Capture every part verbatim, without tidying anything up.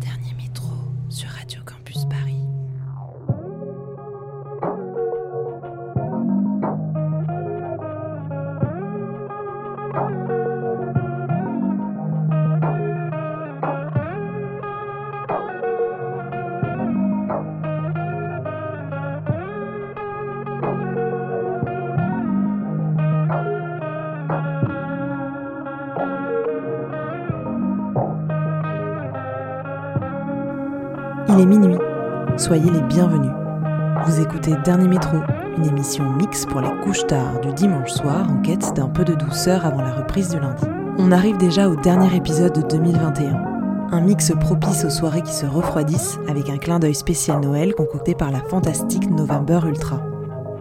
Dernier métro sur Radio Campus Paris. Il est minuit, soyez les bienvenus. Vous écoutez Dernier Métro, une émission mixte pour les couches tard du dimanche soir en quête d'un peu de douceur avant la reprise du lundi. On arrive déjà au dernier épisode de deux mille vingt et un, un mix propice aux soirées qui se refroidissent avec un clin d'œil spécial Noël concocté par la fantastique November Ultra.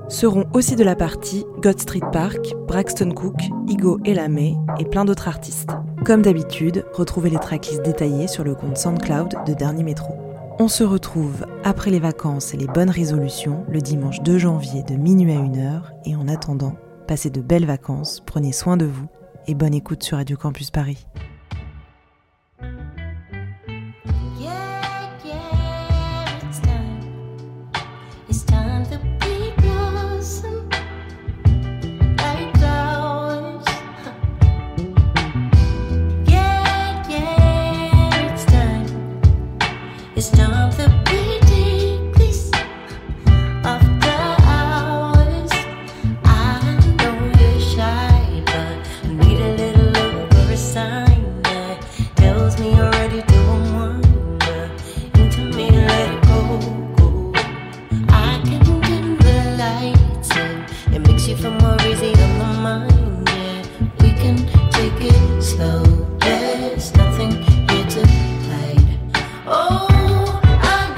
Seront aussi de la partie God Street Park, Braxton Cook, Igo Elamé et plein d'autres artistes. Comme d'habitude, retrouvez les tracklists détaillées sur le compte Soundcloud de Dernier Métro. On se retrouve après les vacances et les bonnes résolutions, le dimanche deux janvier de minuit à une heure, et en attendant, passez de belles vacances, prenez soin de vous, et bonne écoute sur Radio Campus Paris. It's time for Slow, there's nothing here to hide. Oh, I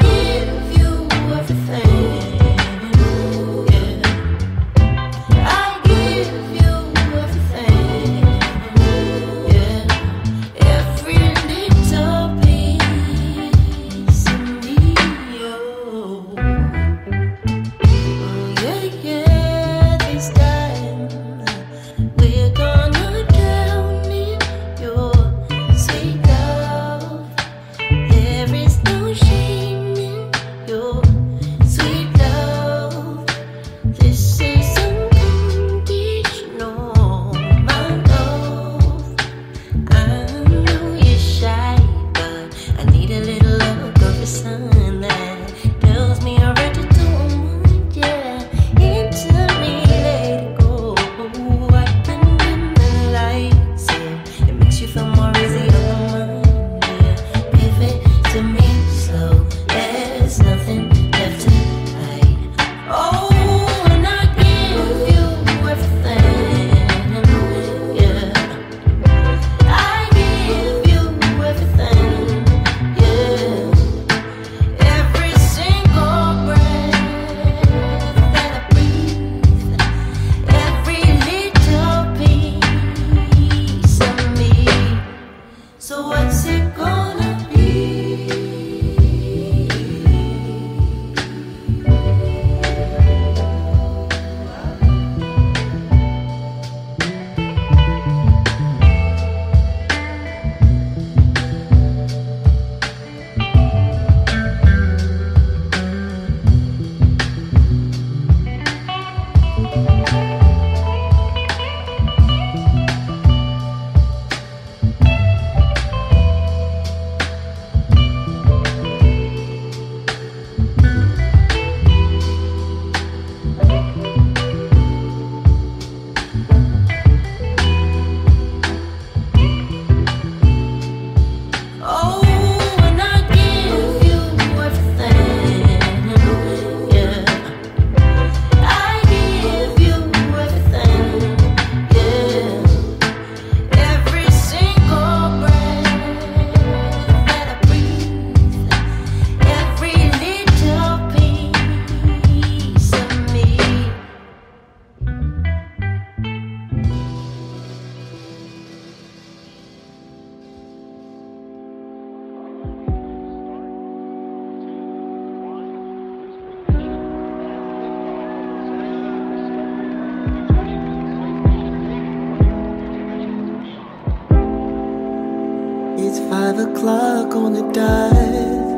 the clock on the dive.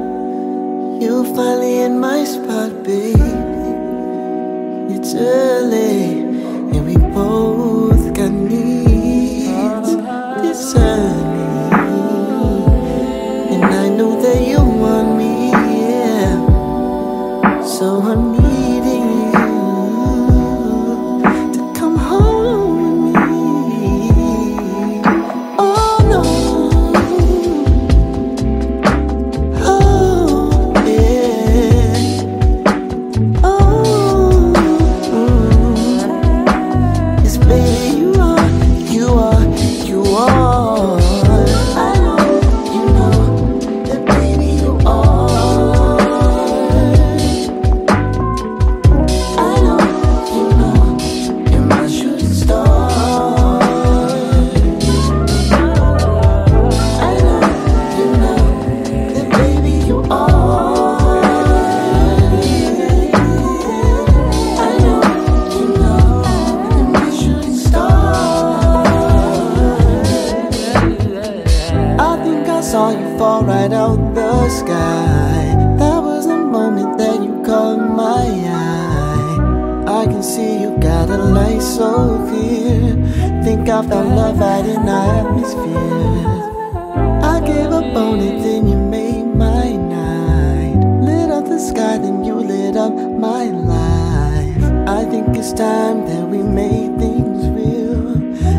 You're finally in my spot, baby. It's early and we both got needs this early, and I know that you want me, yeah. So I'm needing you to come home with me. Oh no, oh yeah, oh mm. Yes baby, you are, you are, you are. I know, you know that baby you are. I know, you know you're my shooting star. I know, you know that baby you are. I know, you know you're my shooting star. I think I saw you fall right out the sky. That was the moment that you caught my eye. I can see you got a light so clear. Think I found love right in our atmosphere. I gave up on it, then you made my night. Lit up the sky, then you lit up my life. I think it's time that we made things real.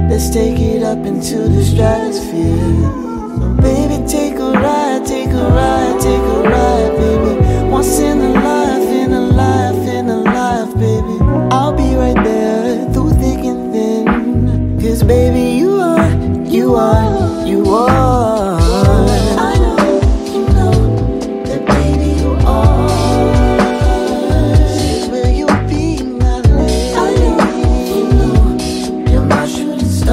Let's take it up into the stratosphere. Baby, take a ride, take a ride, take a ride, baby. Once in a life, in a life, in a life, baby. I'll be right there through thick and thin. Cause baby, you are, you are, you are. I know, you know that baby you are. Will you be my lady? I know, you know you're my shooting star.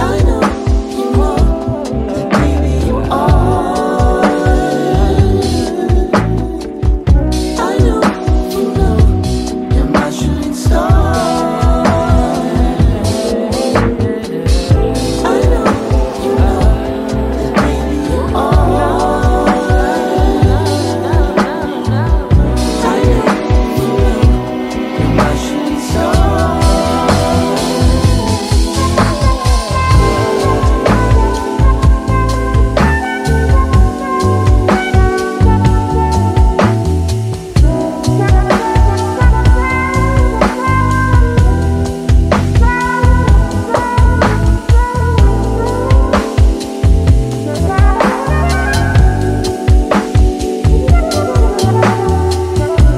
I know, you know that baby you are. I know, you know you're my shooting star. I know, you know that baby you are. I know, you know you're my shooting star. Baby,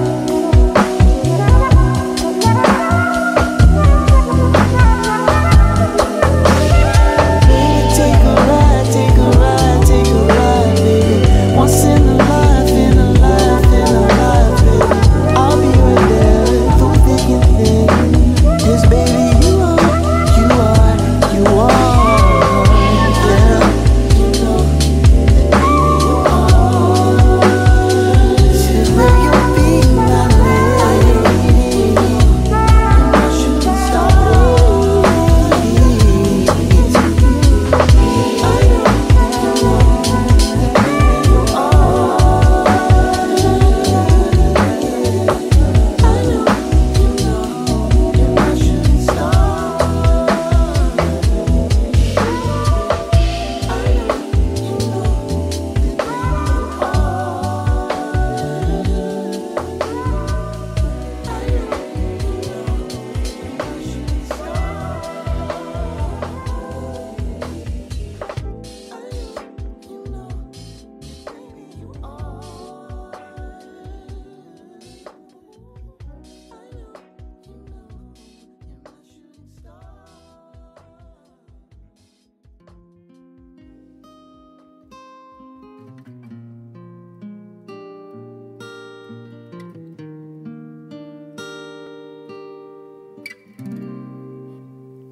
take a ride, take a ride, take a ride, baby. Once in a life, in a life, in a life, baby. I'll be right there through thick and thin. 'Cause baby, you are, you are, you are. Yeah, you know that baby you are. Said, will you be my lady? You're my shooting star.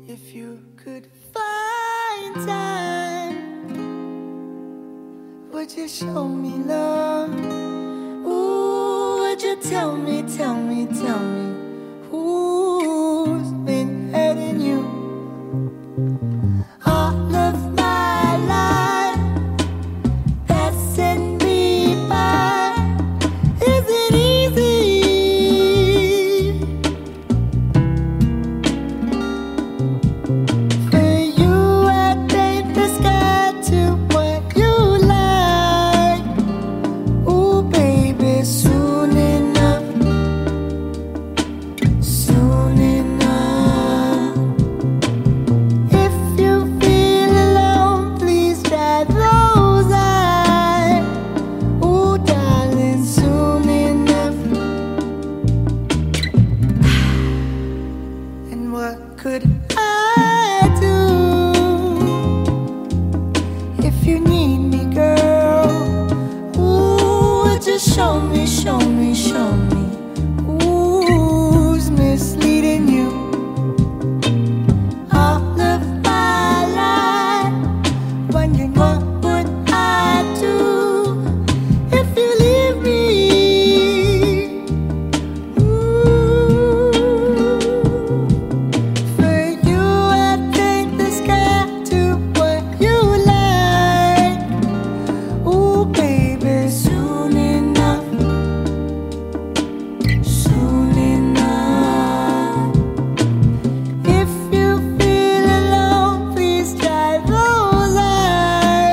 If you could find time, would you show me love? Ooh, would you tell me, tell me, tell me who's been hurting you? show me, show me, show me who's misleading you. All of my life wondering what would I do if you leave me. Ooh. For you I take the sky to what you like. Ooh, baby, soon enough, soon enough. If you feel alone, please try those eyes.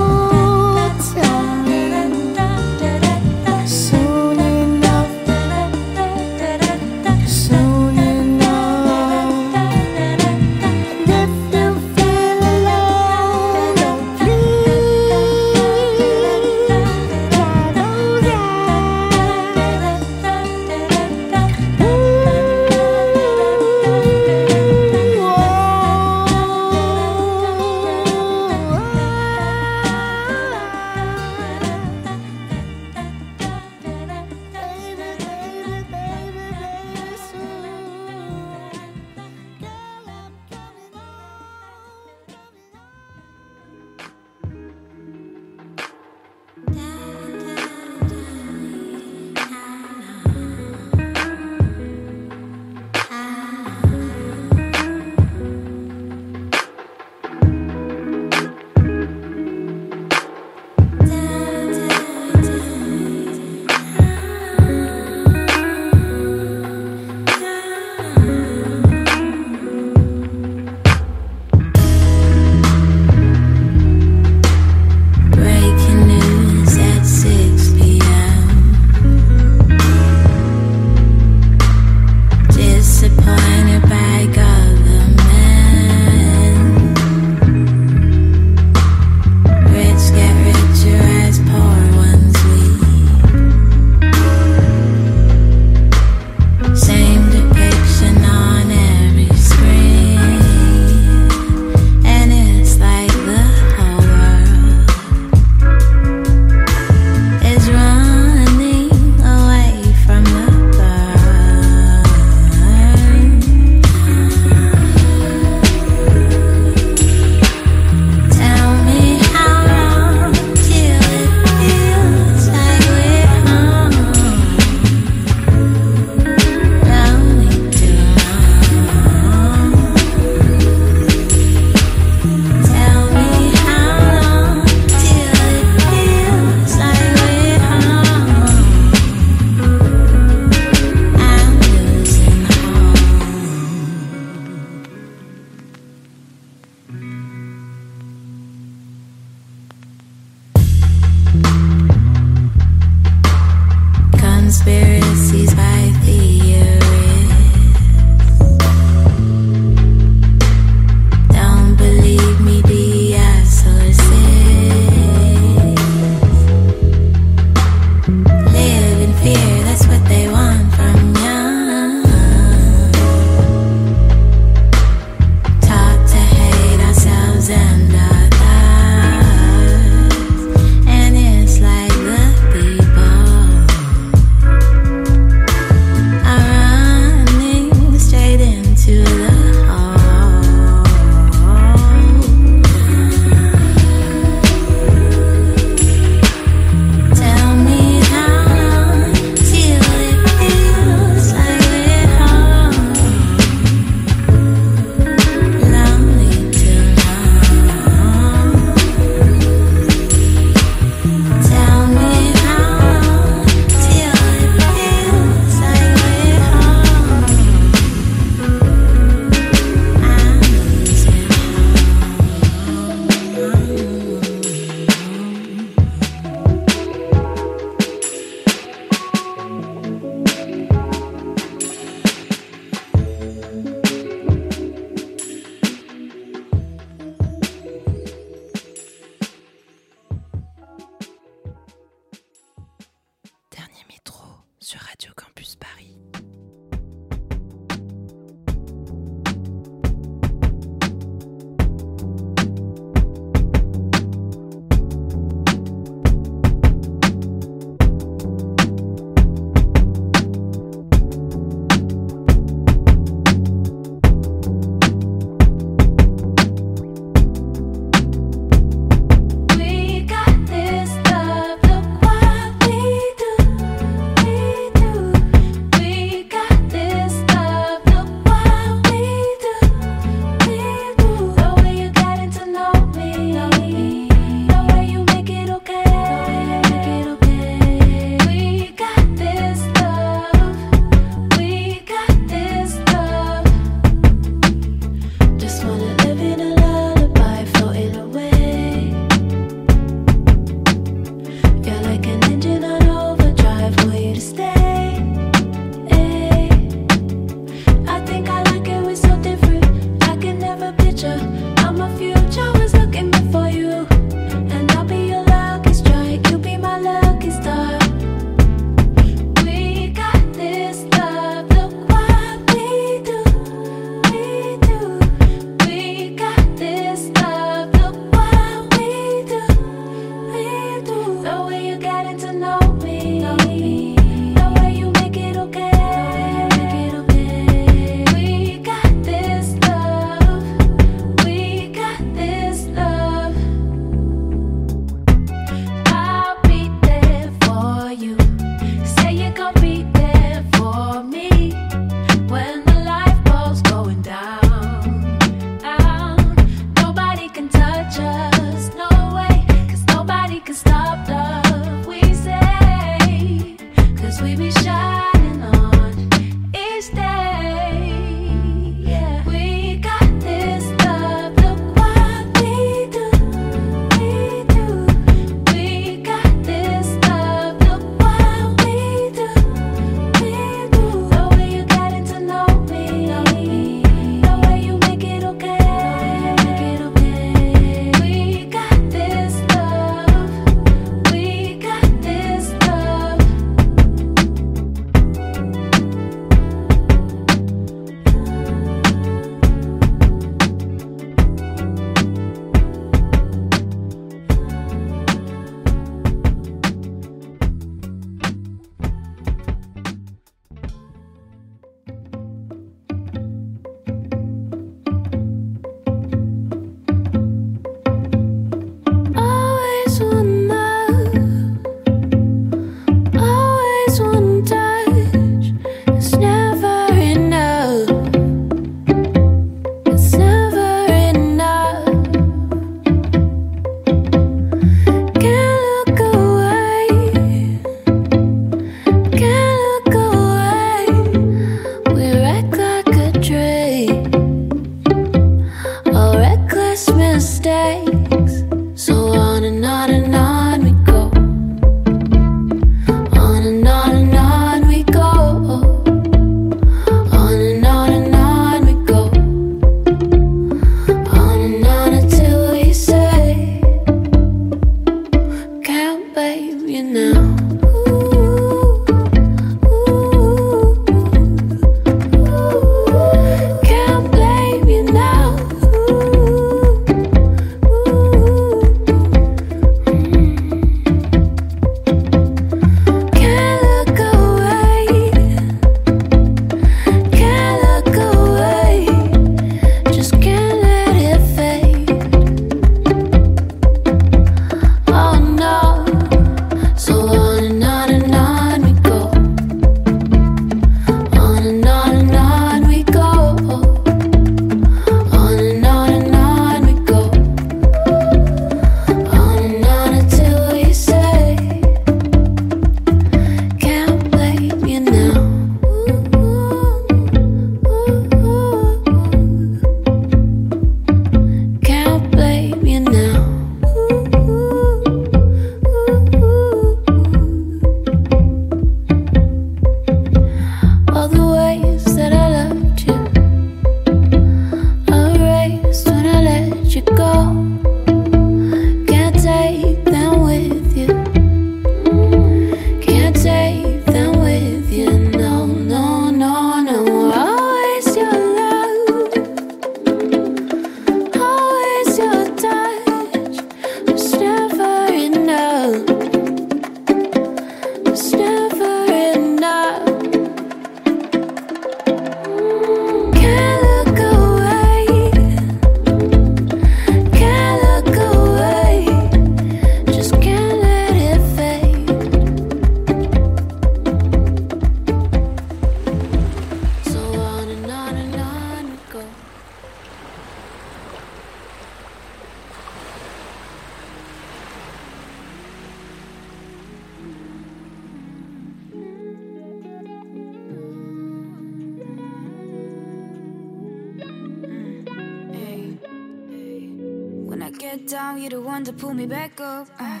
head down, you're the one to pull me back up. Uh.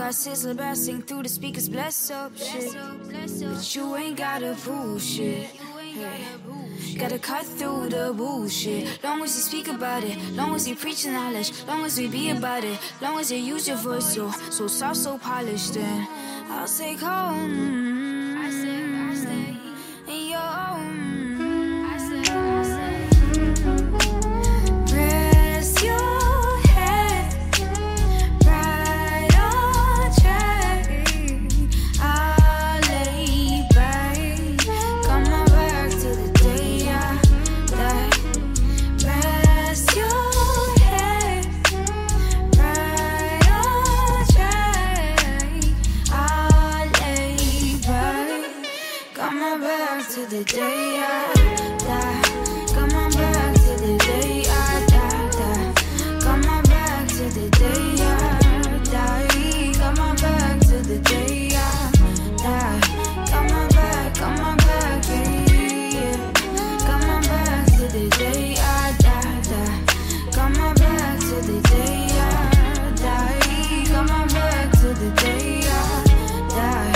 Got sizzler blasting through the speakers, bless up shit. But you ain't gotta bullshit. Hey. Gotta cut through the bullshit. Long as you speak about it, long as you preach the knowledge, long as we be about it, long as you use your voice so so soft, so polished. Then I'll take home. I say, I say, in your home. I say, I say, press your. The day I die, come on back to the day I die, die. Come on back to the day I die, come on back to the day I die, come on back, come on back, yeah. Come on back to the day I die, die. Come on back to the day I die, come on back to the day I die,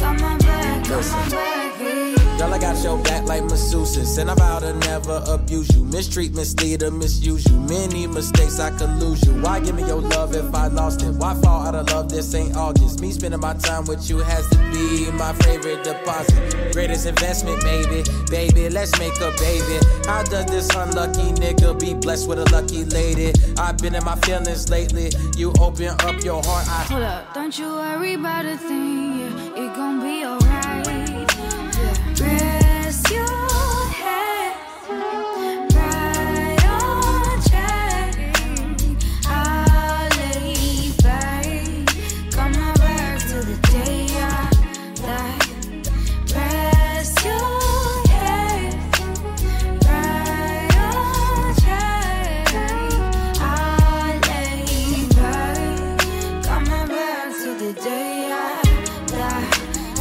come on back, come on back. Girl, I got your back like masseuses, and I vow to never abuse you, mistreat, mislead, or misuse you. Many mistakes I could lose you. Why give me your love if I lost it? Why fall out of love? This ain't August. Me spending my time with you has to be my favorite deposit, greatest investment, baby. Baby, let's make a baby. How does this unlucky nigga be blessed with a lucky lady? I've been in my feelings lately. You open up your heart. I hold up, don't you worry about a thing. Yeah, it gon' be alright. Rest your head right on track. I'll lay back. Come on back to the day I die. Rest your head right on track. I'll lay back. Come on back to the day I die.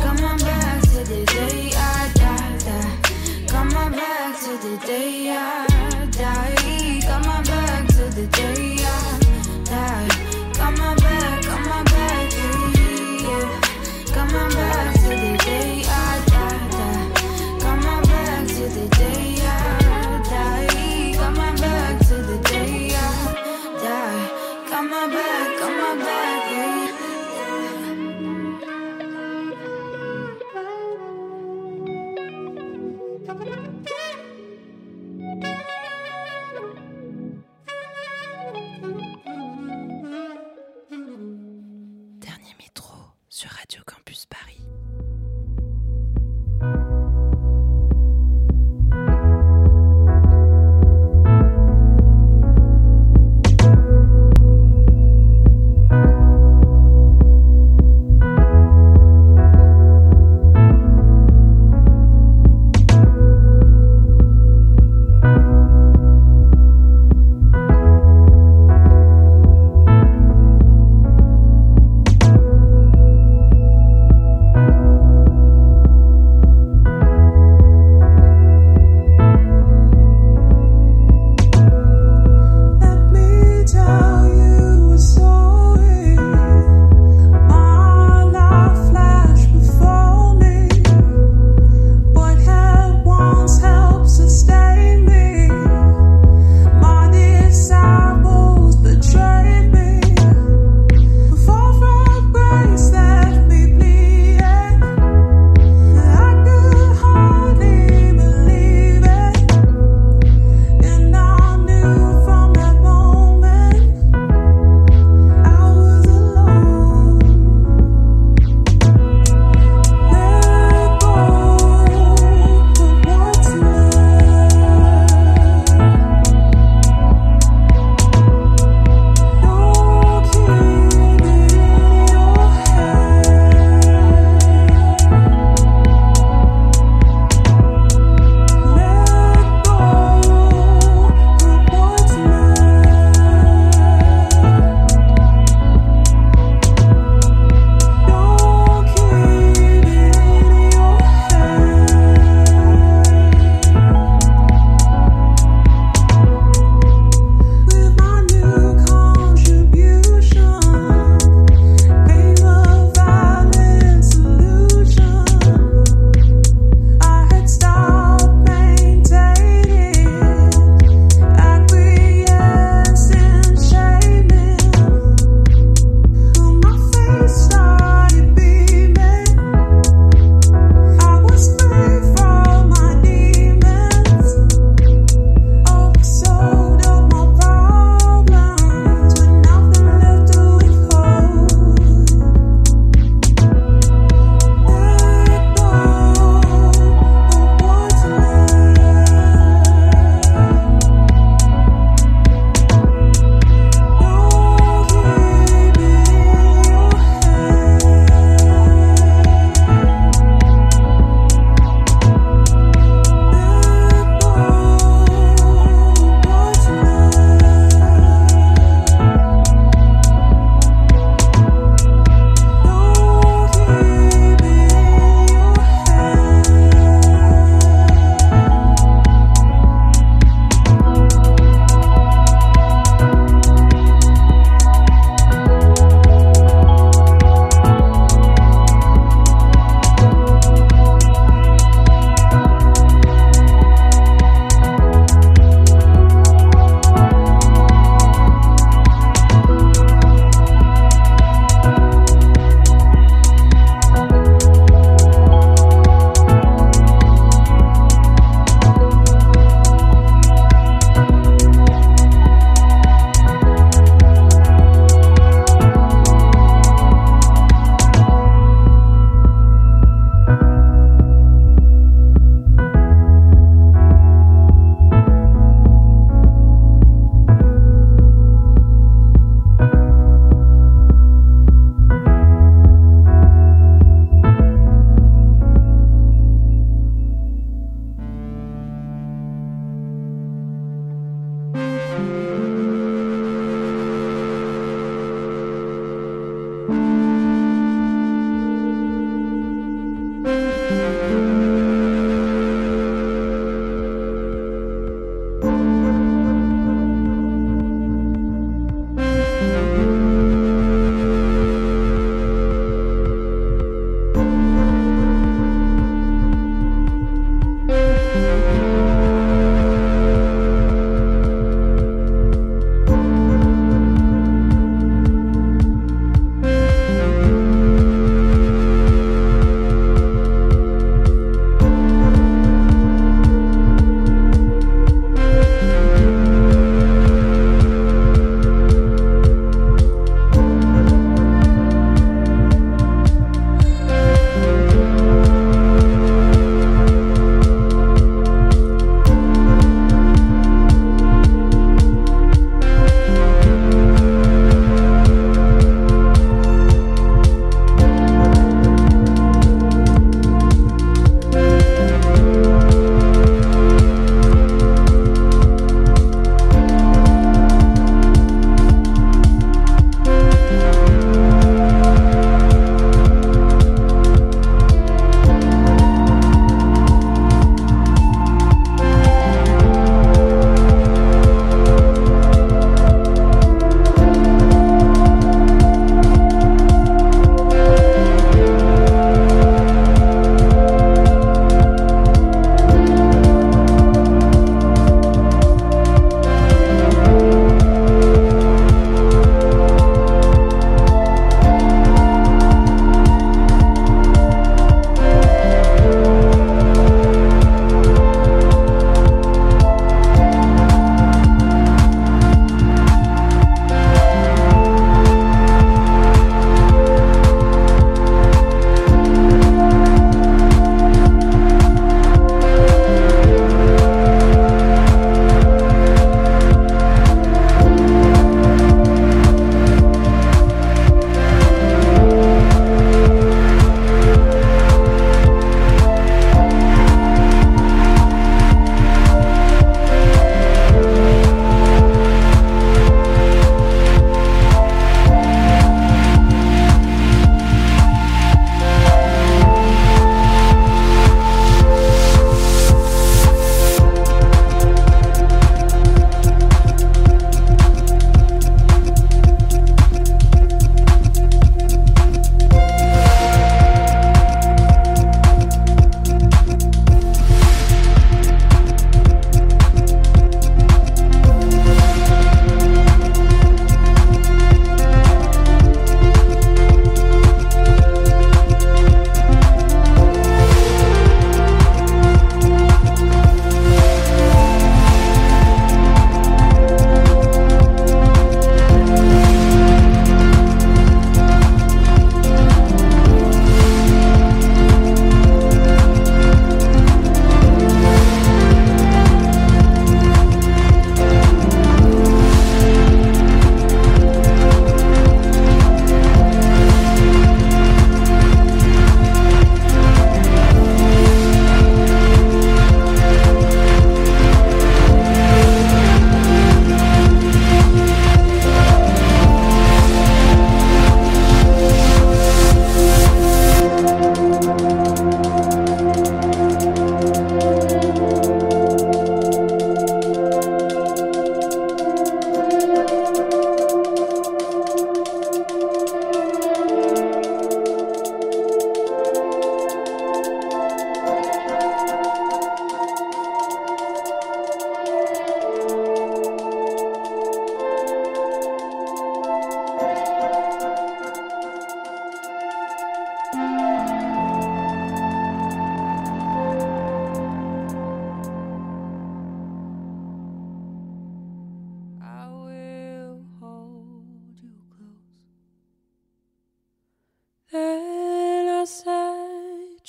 Come on back to the day I die. Come on back to the day I die. Come on back to the day I die. Come on back, come on back, yeah. Come on back to the day I die, die. Come on back to the day I die. Come on back to the day I die. Come on back, come on back, yeah.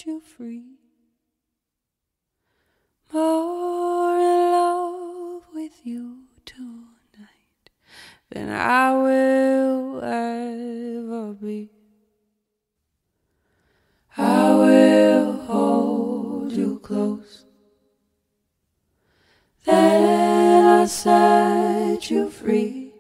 you free, more in love with you tonight than I will ever be. I will hold you close, then I'll set you free,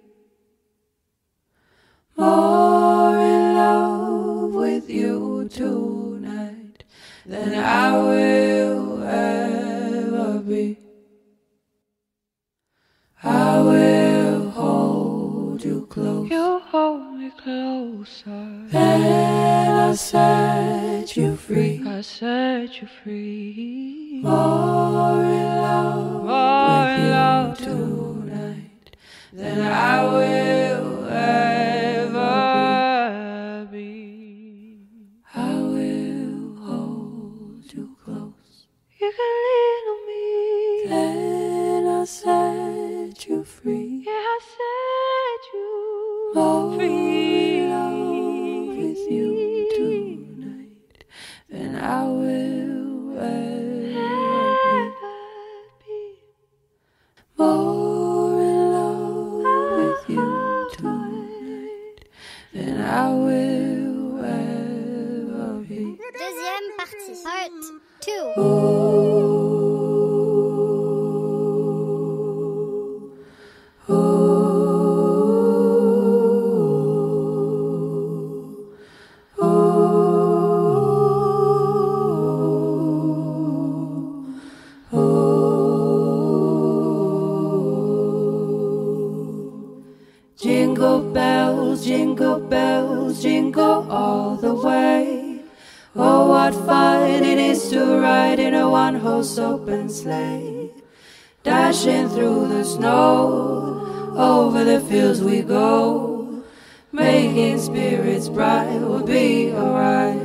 more in love with you tonight than I will ever be. I will hold you close, you hold me closer, then I'll set you free, I'll set you free, more in love, more with in you love tonight than I will ever be. I will hold you close, you can lean on me, then I'll set you free, yeah, I'll set you more free, in love with you tonight than I will ever be, more in love with you tonight than I will ever be. Deuxième partie, part two. Ooh. Jingle bells, jingle all the way. Oh, what fun it is to ride in a one-horse open sleigh. Dashing through the snow, over the fields we go. Making spirits bright, we'll be alright.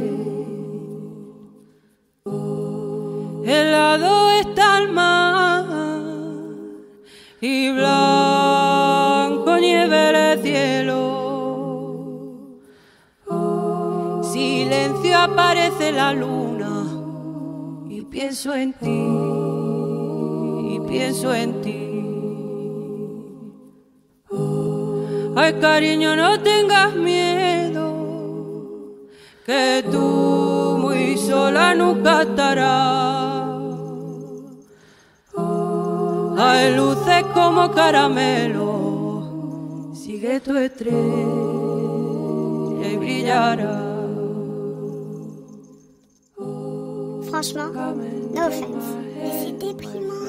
El lado está el mar y blanco nieve el cielo. Silencio aparece la luna y pienso en ti, y pienso en ti. Ay, cariño, no tengas miedo, que tú muy sola nunca estarás. Hay luces como caramelo, sigue tu estrella y brillará. Franchement, no offense, mais c'est déprimant.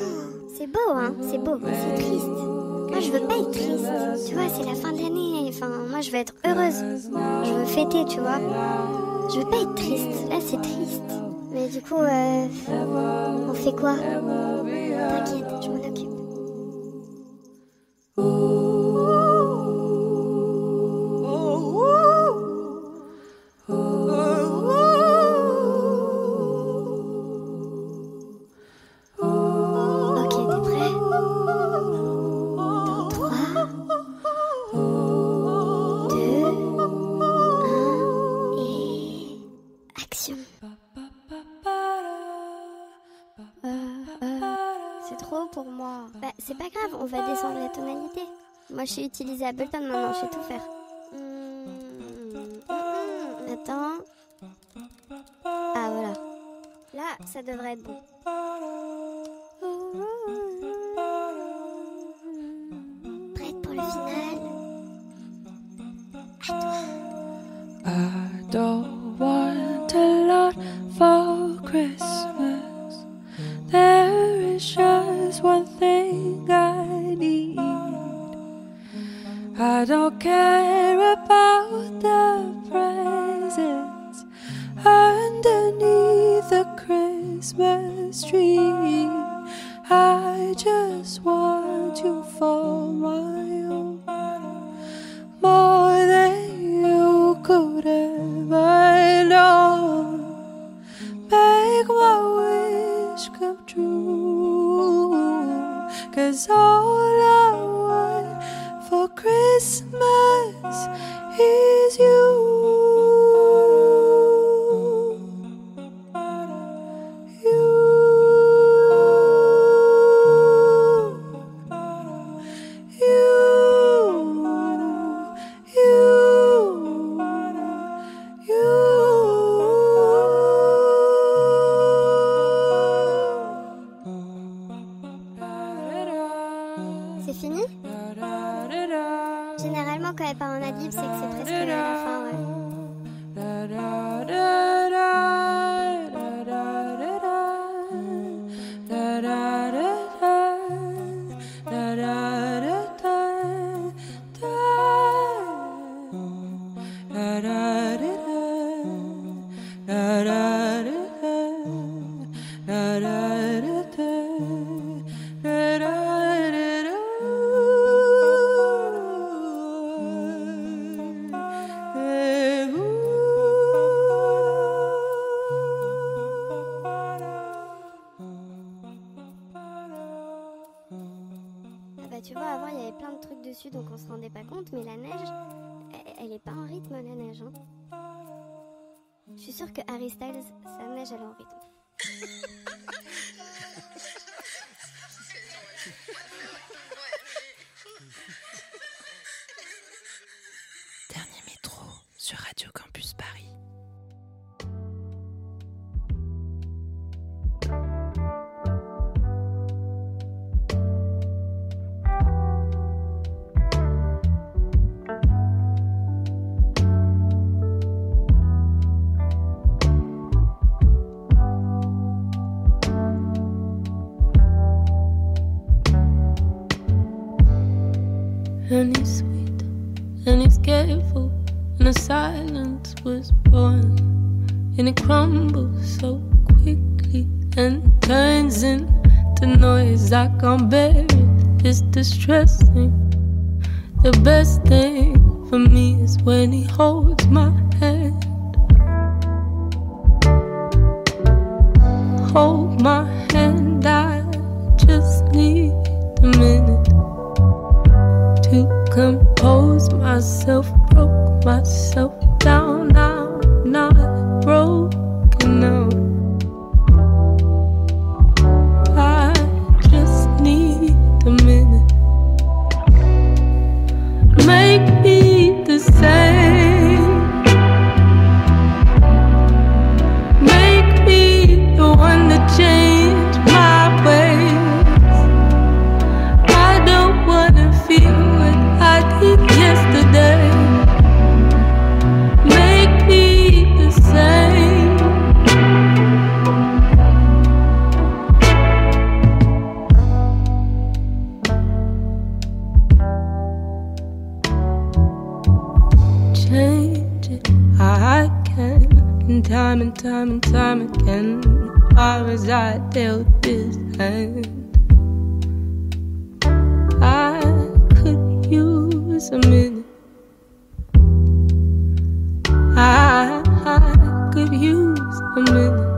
C'est beau, hein, c'est beau, c'est triste. Moi, je veux pas être triste. Tu vois, c'est la fin de l'année. Enfin, moi, je veux être heureuse. Je veux fêter, tu vois. Je veux pas être triste. Là, c'est triste. Mais du coup, euh, on fait quoi ? T'inquiète, je m'en occupe. C'est pas grave, on va descendre la tonalité. Moi, je sais utiliser Ableton maintenant, je sais tout faire. Mmh. Attends. Ah, voilà. Là, ça devrait être bon. Prête pour le final. À toi. I don't want a lot for Christmas. There is just one thing I need. I don't care about the presents underneath the Christmas tree. I just want you for my own, more than you could ever know. Make my wish come true. 'Cause all I want for Christmas is you. C'est fini ? Généralement, quand elle part en habib, c'est que c'est presque la fin, and he's sweet, and he's careful, and the silence was born, and it crumbles so quickly, and turns into noise. I can't bear it, it's distressing. The best thing for me is when he holds my hand. Hold my hand, I just need a minute to compose myself, broke myself down. I'm not broken now. I just need a minute. Make me the same. Make me the one that changed my ways. I don't wanna feel I did yesterday. Make me the same. Change it, I can. And time and time and time again, I was I dealt this hand. I use a minute. I, I could use a minute.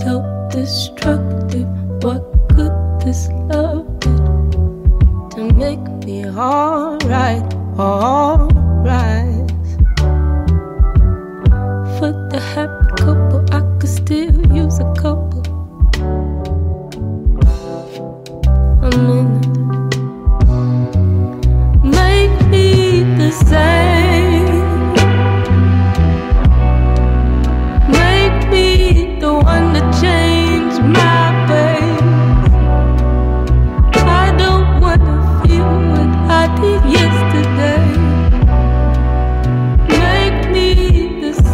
Self-destructive, what good this love did to make me alright, alright. For the happy couple, I could still use a couple. A minute. Make me the same. Make me the one that changed my ways. I don't wanna feel what I did yesterday. Make me the same.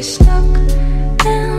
Stuck in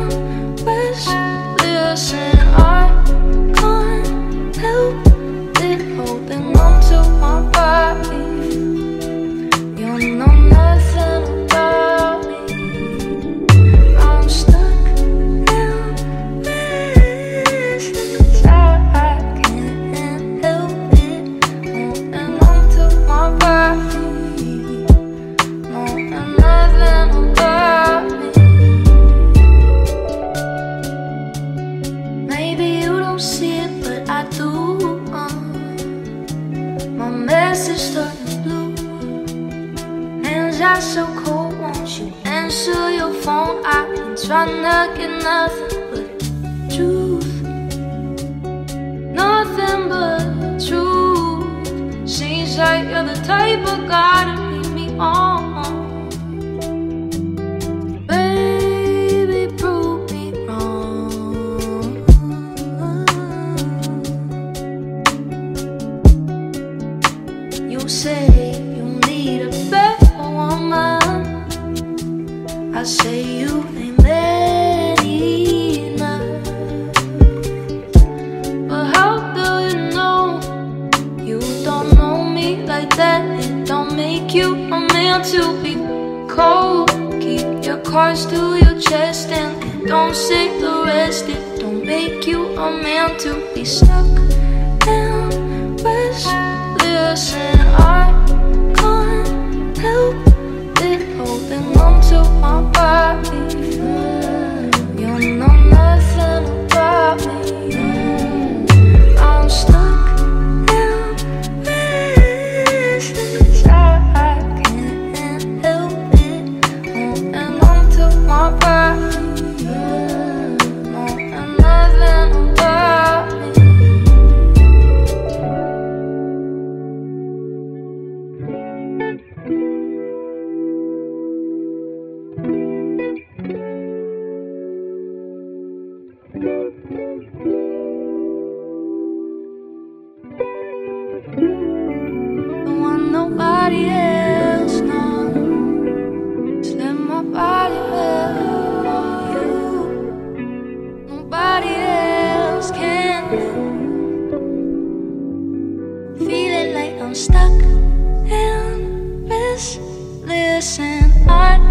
this, listen, I